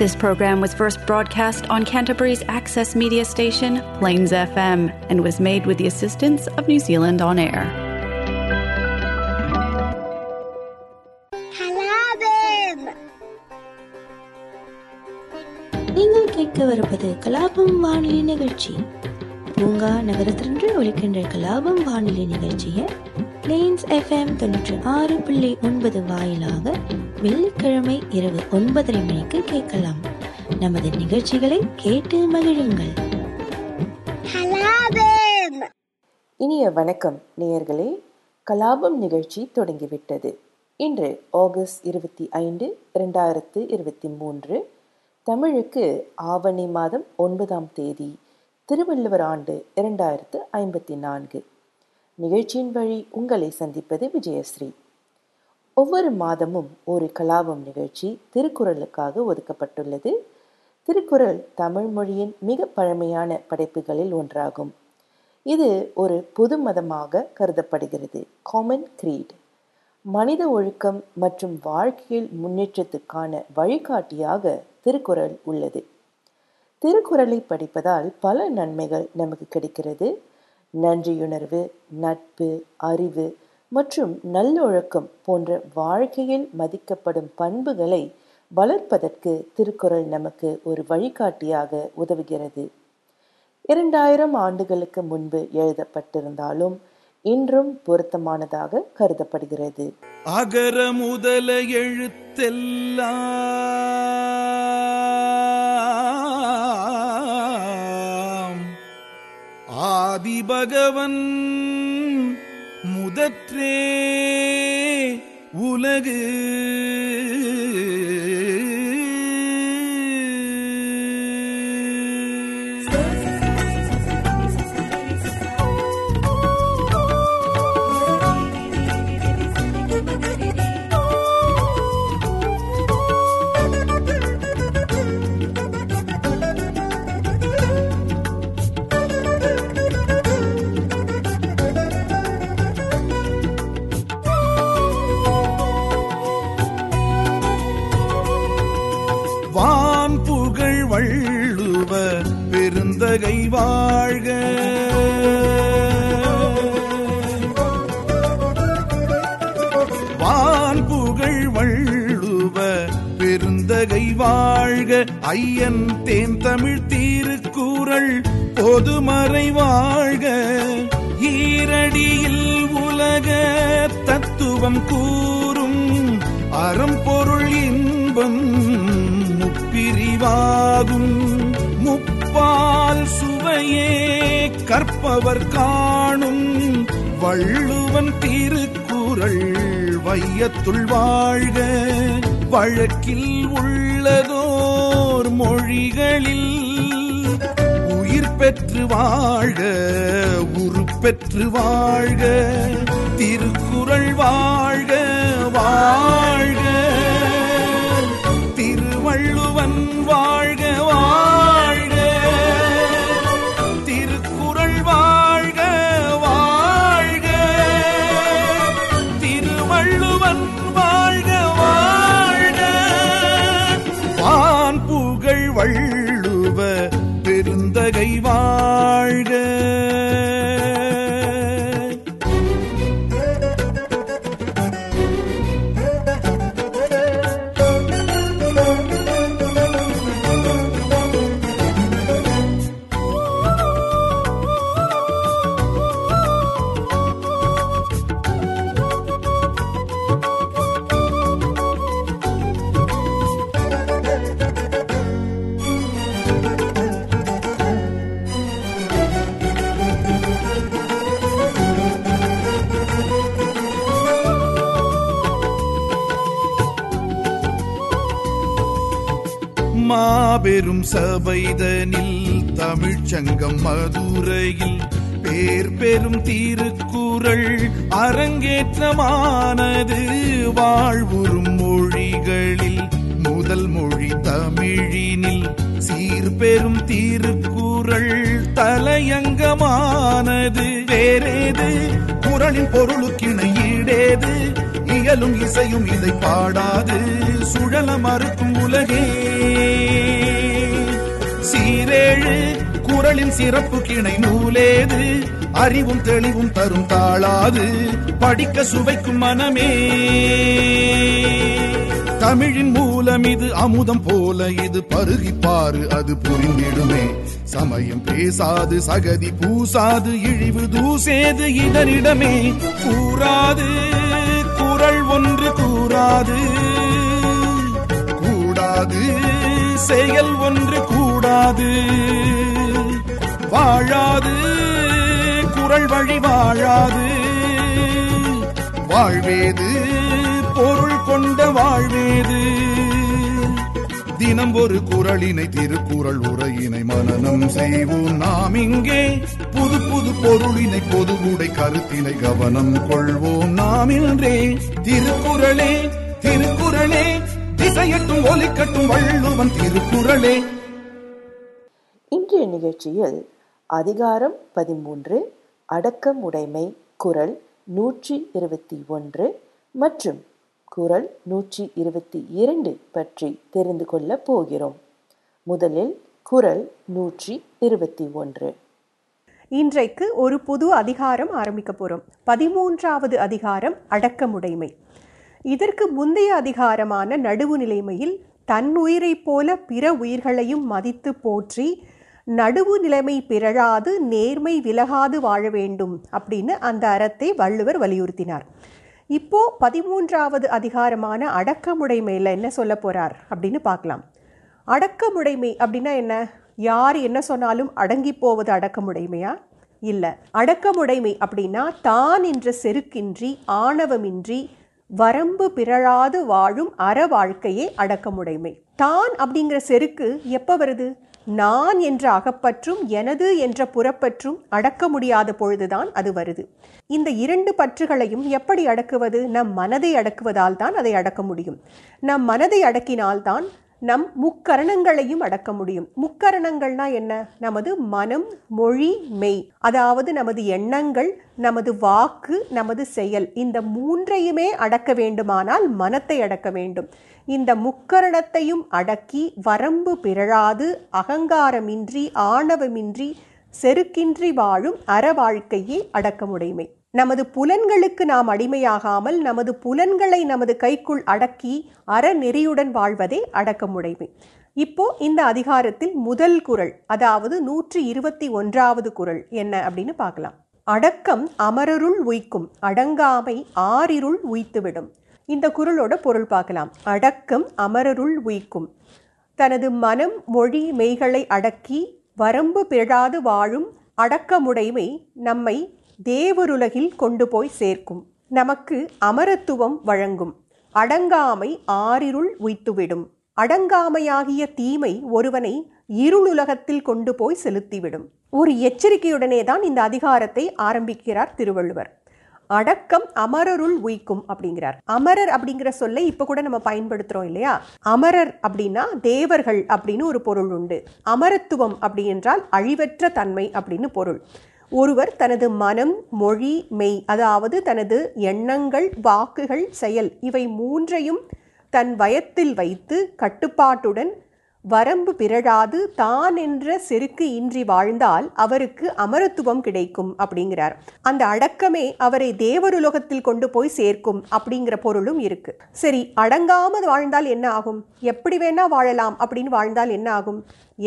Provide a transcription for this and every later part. This program was first broadcast on Canterbury's access media station, Plains FM, and was made with the assistance of New Zealand On Air. கலாபம். நீங்கள் கேட்க வருவது கலாபம் வானொலி நிகழ்ச்சி. பூங்கா நகரத்திலிருந்து ஒலிக்கின்ற கலாபம் வானொலி நிகழ்ச்சியை பிளெயின்ஸ் எஃப்எம் 96.9 வாயிலாக வெள்ளிக்கிழமை இரவு 9:30 மணிக்கு கேட்கலாம். நமது நிகழ்ச்சிகளை கேட்டு மகிழுங்கள். இனிய வணக்கம் நேயர்களே, கலாபம் நிகழ்ச்சி தொடங்கிவிட்டது. இன்று ஆகஸ்ட் 25, 2023, தமிழுக்கு ஆவணி மாதம் 9ஆம் தேதி, திருவள்ளுவர் ஆண்டு 2054. நிகழ்ச்சியின் வழி உங்களை சந்திப்பது விஜயஸ்ரீ. ஒவ்வொரு மாதமும் ஒரு கலாபம் நிகழ்ச்சி திருக்குறளுக்காக ஒதுக்கப்பட்டுள்ளது. திருக்குறள் தமிழ் மொழியின் மிக பழமையான படைப்புகளில் ஒன்றாகும். இது ஒரு பொது மதமாக கருதப்படுகிறது, காமன் கிரீட். மனித ஒழுக்கம் மற்றும் வாழ்க்கையில் முன்னேற்றத்துக்கான வழிகாட்டியாக திருக்குறள் உள்ளது. திருக்குறளை படிப்பதால் பல நன்மைகள் நமக்கு கிடைக்கிறது. நன்றியுணர்வு, நட்பு, அறிவு மற்றும் நல்லொழுக்கம் போன்ற வாழ்க்கையில் மதிக்கப்படும் பண்புகளை வளர்ப்பதற்கு திருக்குறள் நமக்கு ஒரு வழிகாட்டியாக உதவுகிறது. 2000 ஆண்டுகளுக்கு முன்பு எழுதப்பட்டிருந்தாலும் இன்றும் பொருத்தமானதாக கருதப்படுகிறது. அகர முதல எழுத்தெல்லாம் ஆதி பகவன் முதற்றே உலகு. பெருந்தகை வாழ்க, வான் புகழ் வள்ளுவ பெருந்தகை வாழ்க, ஐயன் தேன் தமிழ் திருக்குறள் பொதுமறை வாழ்க, ஈரடியில் உலக தத்துவம் கூறும் அறம்பொருள் இன்பம் முப்பிரிவாகும், முப்பால் சுவையே கற்பவர் காணும் வள்ளுவன் திருக்குறள் வையத்துள் வாழ்க, வழக்கில் உள்ளதோர் மொழிகளில் உயிர் பெற்று வாழ்க, உரு பெற்று வாழ்க, திருக்குறள் வாழ்க வாழ்க, திருவள்ளுவன் வாழ்க வாழ்க, திருக்குறள் வாழ்க வாழ்க, திருவள்ளுவன் வாழ்க வாழ்க, வான் புகழ் வள்ளுவ பெருந்தகை வாழ்க. மாபெரும் சபைதனில் தமிழ்ச்சங்கம் மதுரையில் பேர் பெரும் திருக்குறள் அரங்கேற்றமானது, வாழ்வுறும் மொழிகளில் முதல் மொழி தமிழினில் சீர்பெரும் திருக்குறள் தலையங்கமானது, வேறேது குறளின் பொருளுக்கிணை ஈடேது, இயலும் இசையும் இதை பாடாது, சுழல மறுக்கும் உலகே திருக்குறளின் சிறப்பு கிணை நூலேது, அறிவும் தெளிவும் தரும் தாளாது, படிக்க சுவைக்கும் மனமே. தமிழின் மூலம் இது அமுதம் போல, இது பருகிப்பாறு அது புரிந்திடுமே. சமயம் பேசாது சகதி பூசாது, இழிவு தூசேது இதனிடமே. கூறாது குறள் ஒன்று கூறாது, கூடாது செயல் ஒன்று கூடாது. வாழாது குறள் வழி வாழாது, வாழ்வேது பொருள் கொண்ட வாழ்வேது. தினம் ஒரு குறளினை திருக்குறள் உரையினை மனனம் செய்வோம் நாம் இங்கே. புது புது பொருளினை பொதுவுடை கருத்தினை கவனம் கொள்வோம் நாம் இன்றே. திருக்குறளே திருக்குறளே, திசையட்டும் ஒலிக்கட்டும் வள்ளுவன் திருக்குறளே. இன்றைய நிகழ்ச்சியில் அதிகாரம் 13, அடக்கம் உடைமை, குறள் 121 மற்றும் குறள் 122 பற்றி தெரிந்து கொள்ள போகிறோம். முதலில் குறள் 121. இன்றைக்கு ஒரு புது அதிகாரம் ஆரம்பிக்க போகிறோம். 13வது அதிகாரம் அடக்கமுடைமை. இதற்கு முந்தைய அதிகாரமான நடுவு நிலைமையில் தன் உயிரைப் போல பிற உயிர்களையும் மதித்து போற்றி நடுவு நிலைமை பிறழாது நேர்மை விலகாது வாழ வேண்டும் அப்படின்னு அந்த அறத்தை வள்ளுவர் வலியுறுத்தினார். இப்போ 13வது அதிகாரமான அடக்கமுடைமையில் என்ன சொல்ல போகிறார் அப்படின்னு பார்க்கலாம். அடக்கமுடைமை அப்படின்னா என்ன? யார் என்ன சொன்னாலும் அடங்கி போவது அடக்கமுடைமையா? இல்லை. அடக்கமுடைமை அப்படின்னா தான் என்ற செருக்கின்றி ஆணவமின்றி வரம்பு பிறழாது வாழும் அற வாழ்க்கையே அடக்கமுடைமை. தான் அப்படிங்கிற செருக்கு எப்போ வருது? நான் என்ற அகப்பற்றும் எனது என்ற புறப்பற்றும் அடக்க முடியாத பொழுதுதான் அது வருது. இந்த இரண்டு பற்றுகளையும் எப்படி அடக்குவது? நம் மனதை அடக்குவதால் தான் அதை அடக்க முடியும். நம் மனதை அடக்கினால்தான் நம் முக்கரணங்களையும் அடக்க முடியும். முக்கரணங்கள்னா என்ன? நமது மனம், மொழி, மெய், அதாவது நமது எண்ணங்கள், நமது வாக்கு, நமது செயல், இந்த மூன்றையுமே அடக்க வேண்டுமானால் மனத்தை அடக்க வேண்டும். இந்த முக்கரணத்தையும் அடக்கி வரம்பு பிறழாது அகங்காரமின்றி ஆணவமின்றி செருக்கின்றி வாழும் அற வாழ்க்கையே அடக்கமுடைமை. நமது புலன்களுக்கு நாம் அடிமையாகாமல் நமது புலன்களை நமது கைக்குள் அடக்கி அறநெறியுடன் வாழ்வதே அடக்கமுடைமை. இப்போ இந்த அதிகாரத்தில் முதல் குறள், அதாவது 121வது குறள் என்ன அப்படின்னு பார்க்கலாம். அடக்கம் அமரருள் உய்க்கும், அடங்காமை ஆறிருள் உய்த்துவிடும். இந்த குறளோட பொருள் பார்க்கலாம். அடக்கம் அமரருள் உய்க்கும், தனது மனம், மொழி, மெய்களை அடக்கி வரம்பு பிறழாது வாழும் அடக்கமுடைமை நம்மை தேவருலகில் கொண்டு போய் சேர்க்கும், நமக்கு அமரத்துவம் வழங்கும். அடங்காமை ஆறிருள் உய்த்துவிடும், அடங்காமையாகிய தீமை ஒருவனை இருளுலகத்தில் கொண்டு போய் செலுத்திவிடும். ஒரு எச்சரிக்கையுடனே தான் இந்த அதிகாரத்தை ஆரம்பிக்கிறார் திருவள்ளுவர். அடக்கம் அமரருள் உய்க்கும் அப்படிங்கிறார். அமரர் அப்படிங்கிற சொல்லை இப்போ கூட நம்ம பயன்படுத்துகிறோம் இல்லையா? அமரர் அப்படின்னா தேவர்கள் அப்படின்னு ஒரு பொருள் உண்டு. அமரத்துவம் அப்படி என்றால் அழிவற்ற தன்மை அப்படின்னு பொருள். ஒருவர் தனது மனம், மொழி, மெய், அதாவது தனது எண்ணங்கள், வாக்குகள், செயல், இவை மூன்றையும் தன் வயத்தில் வைத்து கட்டுப்பாட்டுடன் வரம்பு பிறழாது தான் என்ற செருக்கு இன்றி வாழ்ந்தால் அவருக்கு அமரத்துவம் கிடைக்கும் அப்படிங்கிறார். அந்த அடக்கமே அவரை தேவருலோகத்தில் கொண்டு போய் சேர்க்கும் அப்படிங்கிற பொருளும் இருக்கு. சரி, அடங்காமல் வாழ்ந்தால் என்ன ஆகும்? எப்படி வேணா வாழலாம் அப்படின்னு வாழ்ந்தால் என்ன ஆகும்?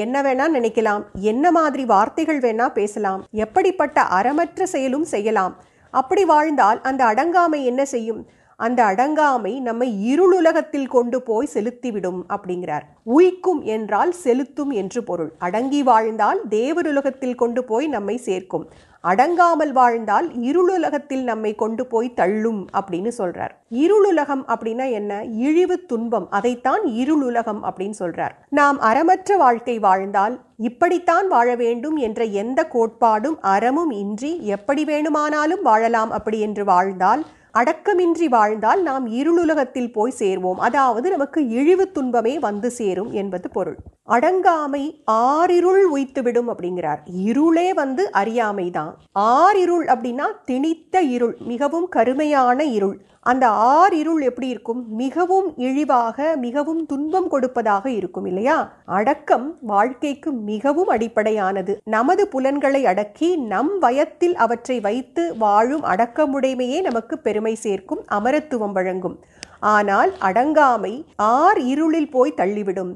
என்ன வேணா நினைக்கலாம், என்ன மாதிரி வார்த்தைகள் வேணா பேசலாம், எப்படிப்பட்ட அறமற்ற செயலும் செய்யலாம். அப்படி வாழ்ந்தால் அந்த அடங்காமை என்ன செய்யும்? அந்த அடங்காமை நம்மை இருளுலகத்தில் கொண்டு போய் செலுத்திவிடும் அப்படிங்கிறார். உய்க்கும் என்றால் செலுத்தும் என்று பொருள். அடங்கி வாழ்ந்தால் தேவருலகத்தில் கொண்டு போய் நம்மை சேர்க்கும், அடங்காமல் வாழ்ந்தால் இருளுலகத்தில் நம்மை கொண்டு போய் தள்ளும் அப்படின்னு சொல்றார். இருளுலகம் அப்படின்னா என்ன? இழிவு, துன்பம், அதைத்தான் இருளுலகம் அப்படின்னு சொல்றார். நாம் அறமற்ற வாழ்க்கை வாழ்ந்தால் இப்படித்தான் வாழ வேண்டும் என்ற எந்த கோட்பாடும் அறமும் இன்றி எப்படி வேணுமானாலும் வாழலாம் அப்படி என்று வாழ்ந்தால், அடக்கமின்றி வாழ்ந்தால் நாம் இருளுலகத்தில் போய் சேர்வோம், அதாவது நமக்கு இழிவு துன்பமே வந்து சேரும் என்பது பொருள். அடங்காமை ஆறிருள் உய்த்துவிடும் அப்படிங்கிறார். இருளே வந்து அறியாமை தான். ஆறிருள் அப்படின்னா திணித்த இருள், மிகவும் கருமையான இருள். அந்த ஆறிருள் எப்படி இருக்கும்? மிகவும் இழிவாக, மிகவும் துன்பம் கொடுப்பதாக இருக்கும் இல்லையா? அடக்கம் வாழ்க்கைக்கு மிகவும் அடிப்படையானது. நமது புலன்களை அடக்கி நம் வயத்தில் அவற்றை வைத்து வாழும் அடக்கமுடைமையே நமக்கு பெருமை சேர்க்கும், அமரத்துவம் வழங்கும். ஆனால் அடங்காமை ஆர் இருளில் போய் தள்ளிவிடும்,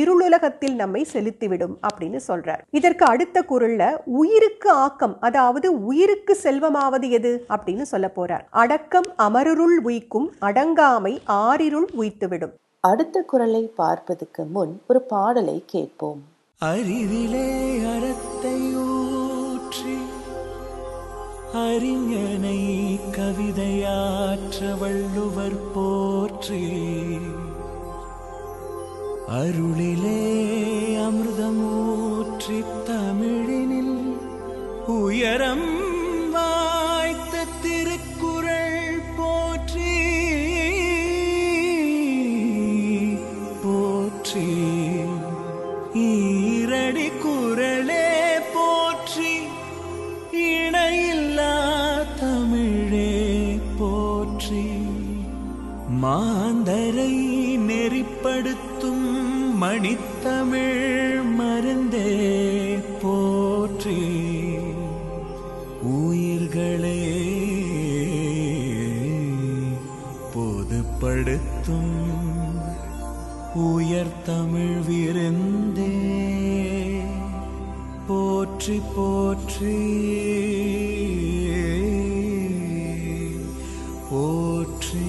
இருளுலகத்தில் நம்மை செலுத்திவிடும் அப்படின்னு சொல்றார். இதற்கு அடுத்த குறள்ல உயிருக்கு ஆக்கம், அதாவது உயிருக்கு செல்வமாவது எது அப்படின்னு சொல்ல போறார். அடக்கம் அமருள் உய்க்கும், அடங்காமை ஆறிருள் உய்த்துவிடும். அடுத்த குறளை பார்ப்பதற்கு முன் ஒரு பாடலை கேட்போம். அறிவிலே அறத்தை ஊற்றி அறிஞனை கவிதையாற்ற வள்ளுவர் போற்றி, அருளிலே அமிர்தமூற்றி தமிழினில் உயரம் வாய்த்த திருக்குறள் போற்றி போற்றி, ஈரடி குறளே போற்றி, இணையில்லா தமிழே போற்றி, மாந்தரை நெறிப்படுத்தும் மணித்தமிழ் மருந்தே போற்றி, உயிர்களே பொதுப்படுத்தும் உயர் தமிழ் விருந்தே போற்றி போற்றி போற்றி.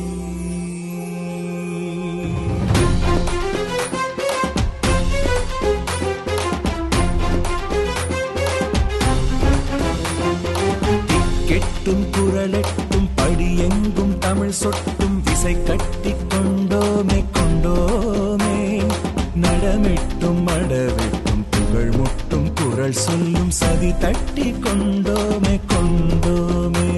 கெட்டும் குரலெட்டும் படியெங்கும் தமிழ் சொட்டும் விசை கட்டி கொண்டோமே கொண்டோமே, நடமிட்டும் மடவிட்டும் புகழ் முட்டும் குரல் சொல்லும் சதி தட்டி கொண்டோமே கொண்டோமே,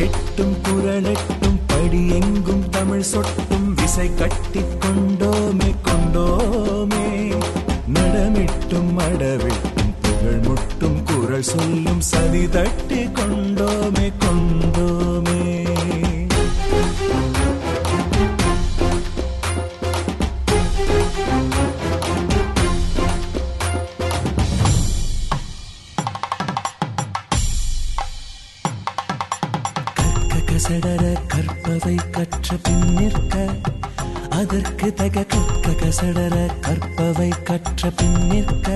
கெட்டும் குரலெட்டும் படியெங்கும் தமிழ் சொட்டும் விசை கட்டி கொண்டோமே கொண்டோமே, நடமிட்டும் மடவிட்டும் புகழ் முட்டும் குரல் சொல்லும் சதி தட்டி கொண்டோமே கொண்டோமே, கசடர கற்பவை கற்ற பின் நிற்க அதற்கு தக, கற்க கசடர கற்பவை கற்ற பின் நிற்க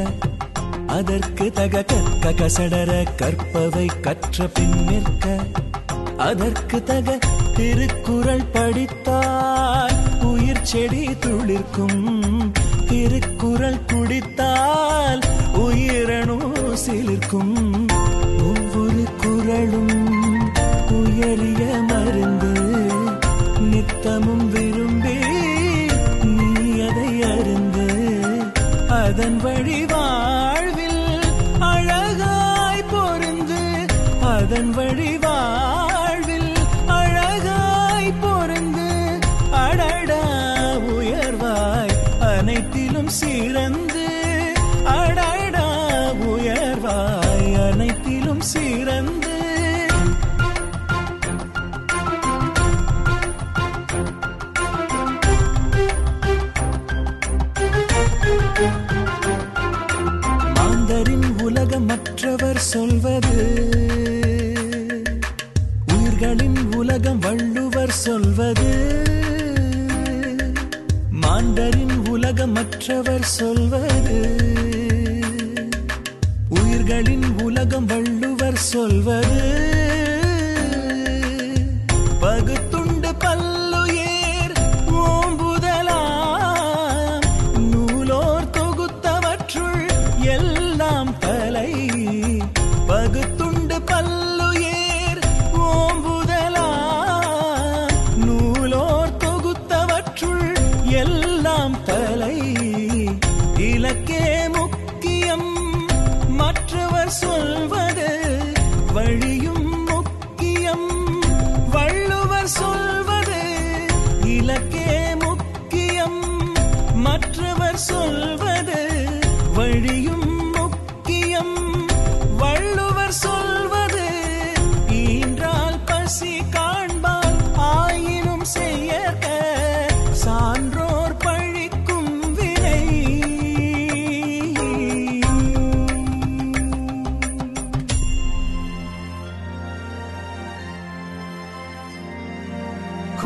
அதற்கு தக, கற்க கசடர கற்பவை கற்ற பின் நிற்க அதற்கு தக, திருக்குறள் படித்தால் உயிர் செடி துளிர்க்கும், திருக்குறள் குடித்தால் உயிரணு சிலிர்க்கும், ஒவ்வொரு குறளும் உயரிய மருந்து நித்தமும் விரும்பி நீ அதை அருந்து, அதன் வழி வாழ்வில் அழகாய் பொருந்து, அதன் வழி வாழ்வில் அழகாய் பொருந்து, அடடா உயர்வாய் அனைத்திலும் சிறந்து, அடடா உயர்வாய் அனைத்திலும் சிறந்து, மற்றவர் சொல்வது உயிர்களின் உலகம் வள்ளுவர் சொல்வது, மாந்தரின் உலகம் மற்றவர் சொல்வது உயிர்களின் உலகம் வள்ளுவர் சொல்வது, பகுத்துண்டு பல்லுயிர் ஓம்புதலாம் நூலோர் தொகுத்தவற்றுள் எல்லாம் தலை, பகுத்துண்டு பல்லுயிர் ஓம்புதலா நூலோர் தொகுத்தவற்றுள் எல்லாம் தலை, இலக்கே முக்கியம் மற்றவர் சொல்வது வழியும்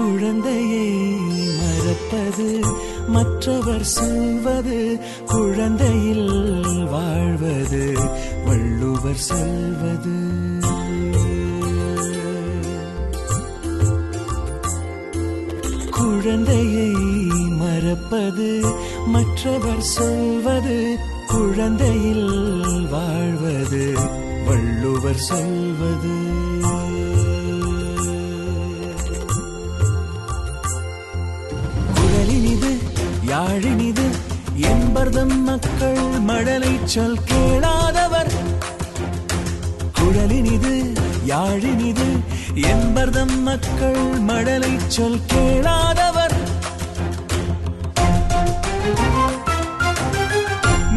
குழந்தையை மறப்பது மற்றவர் சொல்வது குழந்தையில் வாழ்வது வள்ளுவர் சொல்வது. குழந்தையை மறப்பது மற்றவர் சொல்வது குழந்தையில் வாழ்வது வள்ளுவர் சொல்வது. குரலினிது யாழினிது என்பர்தம் மக்கள் மடலை சொல் கேளாதவர். குரலினிது யாழினிது என்பர்தம் மக்கள் மடலை சொல் கேளாதவர்.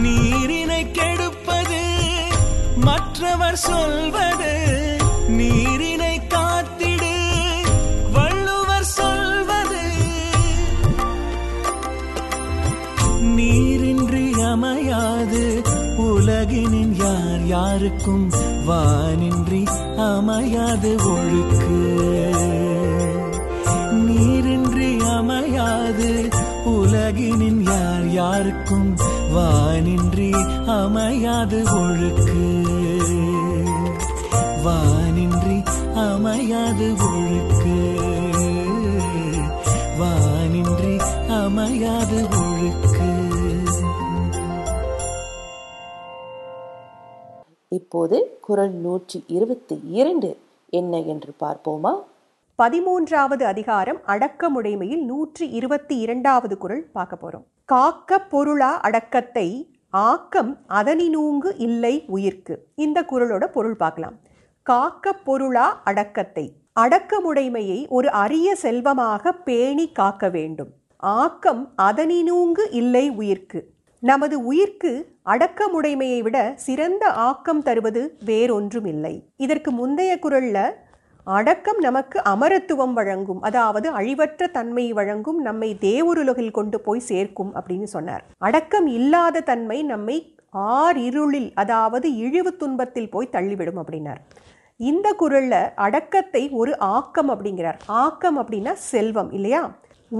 நீரினை கெடுப்பது மற்றவர் சொல்வது நீரினை காத்திடு வள்ளுவர் சொல்வது. நீரின்றி அமையாது உலகினின் யார் யாருக்கும் வானின்றி அமையாது ஒழுக்கு. நீரின்றி அமையாது உலகினின் யார் யாருக்கும் வானின்றி அமையாது ஒழுக்கு. வானின்றி அமையாது ஒழுக்கு. வானின்றி அமையாது ஒழுக்கு. இப்போது குறள் 122 என்ன என்று பார்ப்போமா? 13வது அதிகாரம் அடக்கமுடைமையில் 122வது குறள் பார்க்க போறோம். காக்க பொருளா அடக்கத்தை ஆக்கம் அதனினூங்கு இல்லை உயிர்க்கு. இந்த குறளோட பொருள் பார்க்கலாம். காக்க பொருளா அடக்கத்தை, அடக்கமுடைமையை ஒரு அரிய செல்வமாக பேணி காக்க வேண்டும். ஆக்கம் அதனினூங்கு இல்லை உயிர்க்கு. நமது உயிர்க்கு அடக்கமுடைமையை விட சிறந்த ஆக்கம் தருவது வேறொன்றும் இல்லை. இதற்கு முந்தைய குறளில் அடக்கம் நமக்கு அமரத்துவம் வழங்கும், அதாவது அழிவற்ற தன்மை வழங்கும், நம்மை தேவருலகில் கொண்டு போய் சேர்க்கும் அப்படின்னு சொன்னார். அடக்கம் இல்லாத தன்மை நம்மை ஆறிருளில், அதாவது இழிவு துன்பத்தில் போய் தள்ளிவிடும் அப்படின்னார். இந்த குறளில் அடக்கத்தை ஒரு ஆக்கம் அப்படிங்கிறார். ஆக்கம் அப்படின்னா செல்வம் இல்லையா?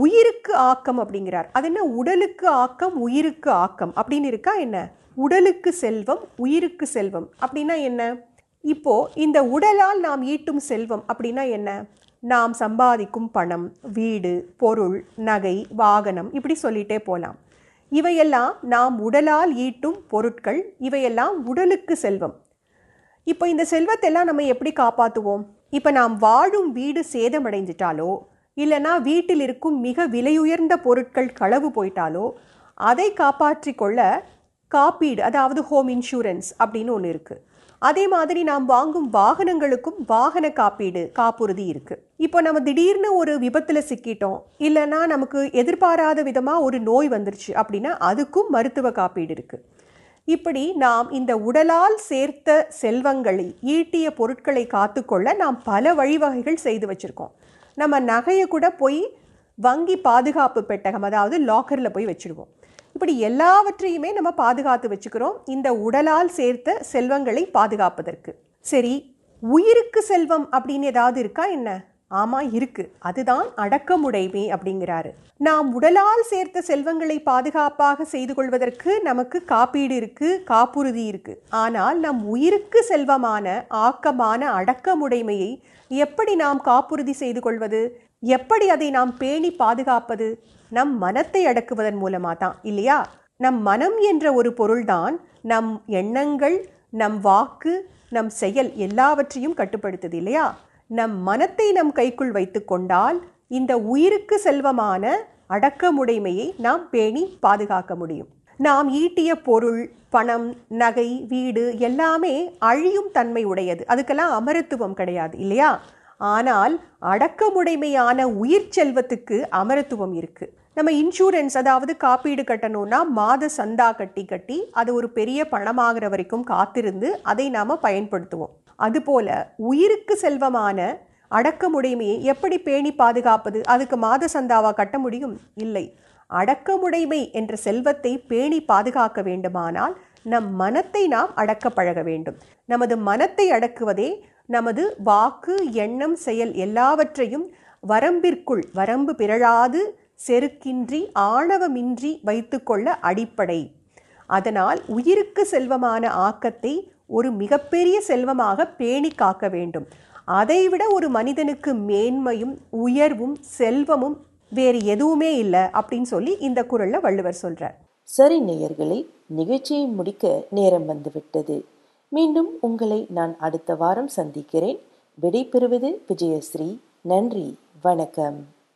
உயிருக்கு ஆக்கம் அப்படிங்கிறார். அது என்ன? உடலுக்கு ஆக்கம் உயிருக்கு ஆக்கம் அப்படின்னு இருக்கா? என்ன உடலுக்கு செல்வம் உயிருக்கு செல்வம் அப்படின்னா என்ன? இப்போது இந்த உடலால் நாம் ஈட்டும் செல்வம் அப்படின்னா என்ன? நாம் சம்பாதிக்கும் பணம், வீடு, பொருள், நகை, வாகனம், இப்படி சொல்லிகிட்டே போகலாம். இவையெல்லாம் நாம் உடலால் ஈட்டும் பொருட்கள், இவையெல்லாம் உடலுக்கு செல்வம். இப்போ இந்த செல்வத்தெல்லாம் நம்ம எப்படி காப்பாற்றுவோம்? இப்போ நாம் வாழும் வீடு சேதமடைஞ்சிட்டாலோ இல்லைனா வீட்டில் இருக்கும் மிக விலையுயர்ந்த பொருட்கள் களவு போயிட்டாலோ அதை காப்பாற்றிக்கொள்ள காப்பீடு, அதாவது ஹோம் இன்சூரன்ஸ் அப்படின்னு ஒன்று இருக்குது. அதே மாதிரி நாம் வாங்கும் வாகனங்களுக்கும் வாகன காப்பீடு, காப்புறுதி இருக்குது. இப்போ நம்ம திடீர்னு ஒரு விபத்தில் சிக்கிட்டோம், இல்லைனா நமக்கு எதிர்பாராத விதமாக ஒரு நோய் வந்துருச்சு அப்படின்னா அதுக்கும் மருத்துவ காப்பீடு இருக்குது. இப்படி நாம் இந்த உடலால் சேர்த்த செல்வங்களை, ஈட்டிய பொருட்களை காத்துக்கொள்ள நாம் பல வழிவகைகள் செய்து வச்சுருக்கோம். நம்ம நகையை கூட போய் வங்கி பாதுகாப்பு பெட்டகம், அதாவது லாக்கரில் போய் வச்சுடுவோம். இப்படி எல்லாவற்றையுமே நம்ம பாதுகாத்து வச்சுக்கிறோம் இந்த உடலால் சேர்த்த செல்வங்களை பாதுகாப்பதற்கு. சரி, உயிருக்கு செல்வம் அப்படின்னு ஏதாவது இருக்கா என்ன? ஆமாம் இருக்குது. அதுதான் அடக்கமுடைமை அப்படிங்கிறாரு. நாம் உடலால் சேர்த்த செல்வங்களை பாதுகாப்பாக செய்து கொள்வதற்கு நமக்கு காப்பீடு இருக்குது, காப்புறுதி இருக்குது. ஆனால் நம் உயிருக்கு செல்வமான ஆக்கமான அடக்கமுடைமையை எப்படி நாம் காப்புறுதி செய்து கொள்வது? எப்படி அதை நாம் பேணி பாதுகாப்பது? நம் மனத்தை அடக்குவதன் மூலமாக தான் இல்லையா? நம் மனம் என்ற ஒரு பொருள்தான் நம் எண்ணங்கள், நம் வாக்கு, நம் செயல் எல்லாவற்றையும் கட்டுப்படுத்துது இல்லையா? நம் மனத்தை நம் கைக்குள் வைத்து கொண்டால் இந்த உயிருக்கு செல்வமான அடக்கமுடைமையை நாம் பேணி பாதுகாக்க முடியும். நாம் ஈட்டிய பொருள், பணம், நகை, வீடு எல்லாமே அழியும் தன்மை உடையது. அதுக்கெல்லாம் அமரத்துவம் கிடையாது இல்லையா? ஆனால் அடக்கமுடைமையான உயிர் செல்வத்துக்கு அமரத்துவம் இருக்குது. நம்ம இன்சூரன்ஸ், அதாவது காப்பீடு கட்டணும்னா மாத சந்தா கட்டி அது ஒரு பெரிய பணமாகிற வரைக்கும் காத்திருந்து அதை நாம் பயன்படுத்துவோம். அதுபோல் உயிருக்கு செல்வமான அடக்கமுடைமையை எப்படி பேணி பாதுகாப்பது? அதுக்கு மாத சந்தாவாக கட்ட முடியும்? இல்லை. அடக்கமுடைமை என்ற செல்வத்தை பேணி பாதுகாக்க வேண்டுமானால் நம் மனத்தை நாம் அடக்க பழக வேண்டும். நமது மனத்தை அடக்குவதே நமது வாக்கு, எண்ணம், செயல் எல்லாவற்றையும் வரம்பிற்குள் வரம்பு பிறழாது செருக்கின்றி ஆணவமின்றி வைத்து கொள்ள அடிப்படை. அதனால் உயிருக்கு செல்வமான ஆக்கத்தை ஒரு மிகப்பெரிய செல்வமாக பேணி காக்க வேண்டும். அதைவிட ஒரு மனிதனுக்கு மேன்மையும் உயர்வும் செல்வமும் வேறு எதுவுமே இல்லை அப்படின்னு சொல்லி இந்த குறளை வள்ளுவர் சொல்றார். சரி நேயர்களே, நிகழ்ச்சியை முடிக்க நேரம் வந்துவிட்டது. மீண்டும் உங்களை நான் அடுத்த வாரம் சந்திக்கிறேன். விடைபெறுவது விஜயஸ்ரீ. நன்றி, வணக்கம்.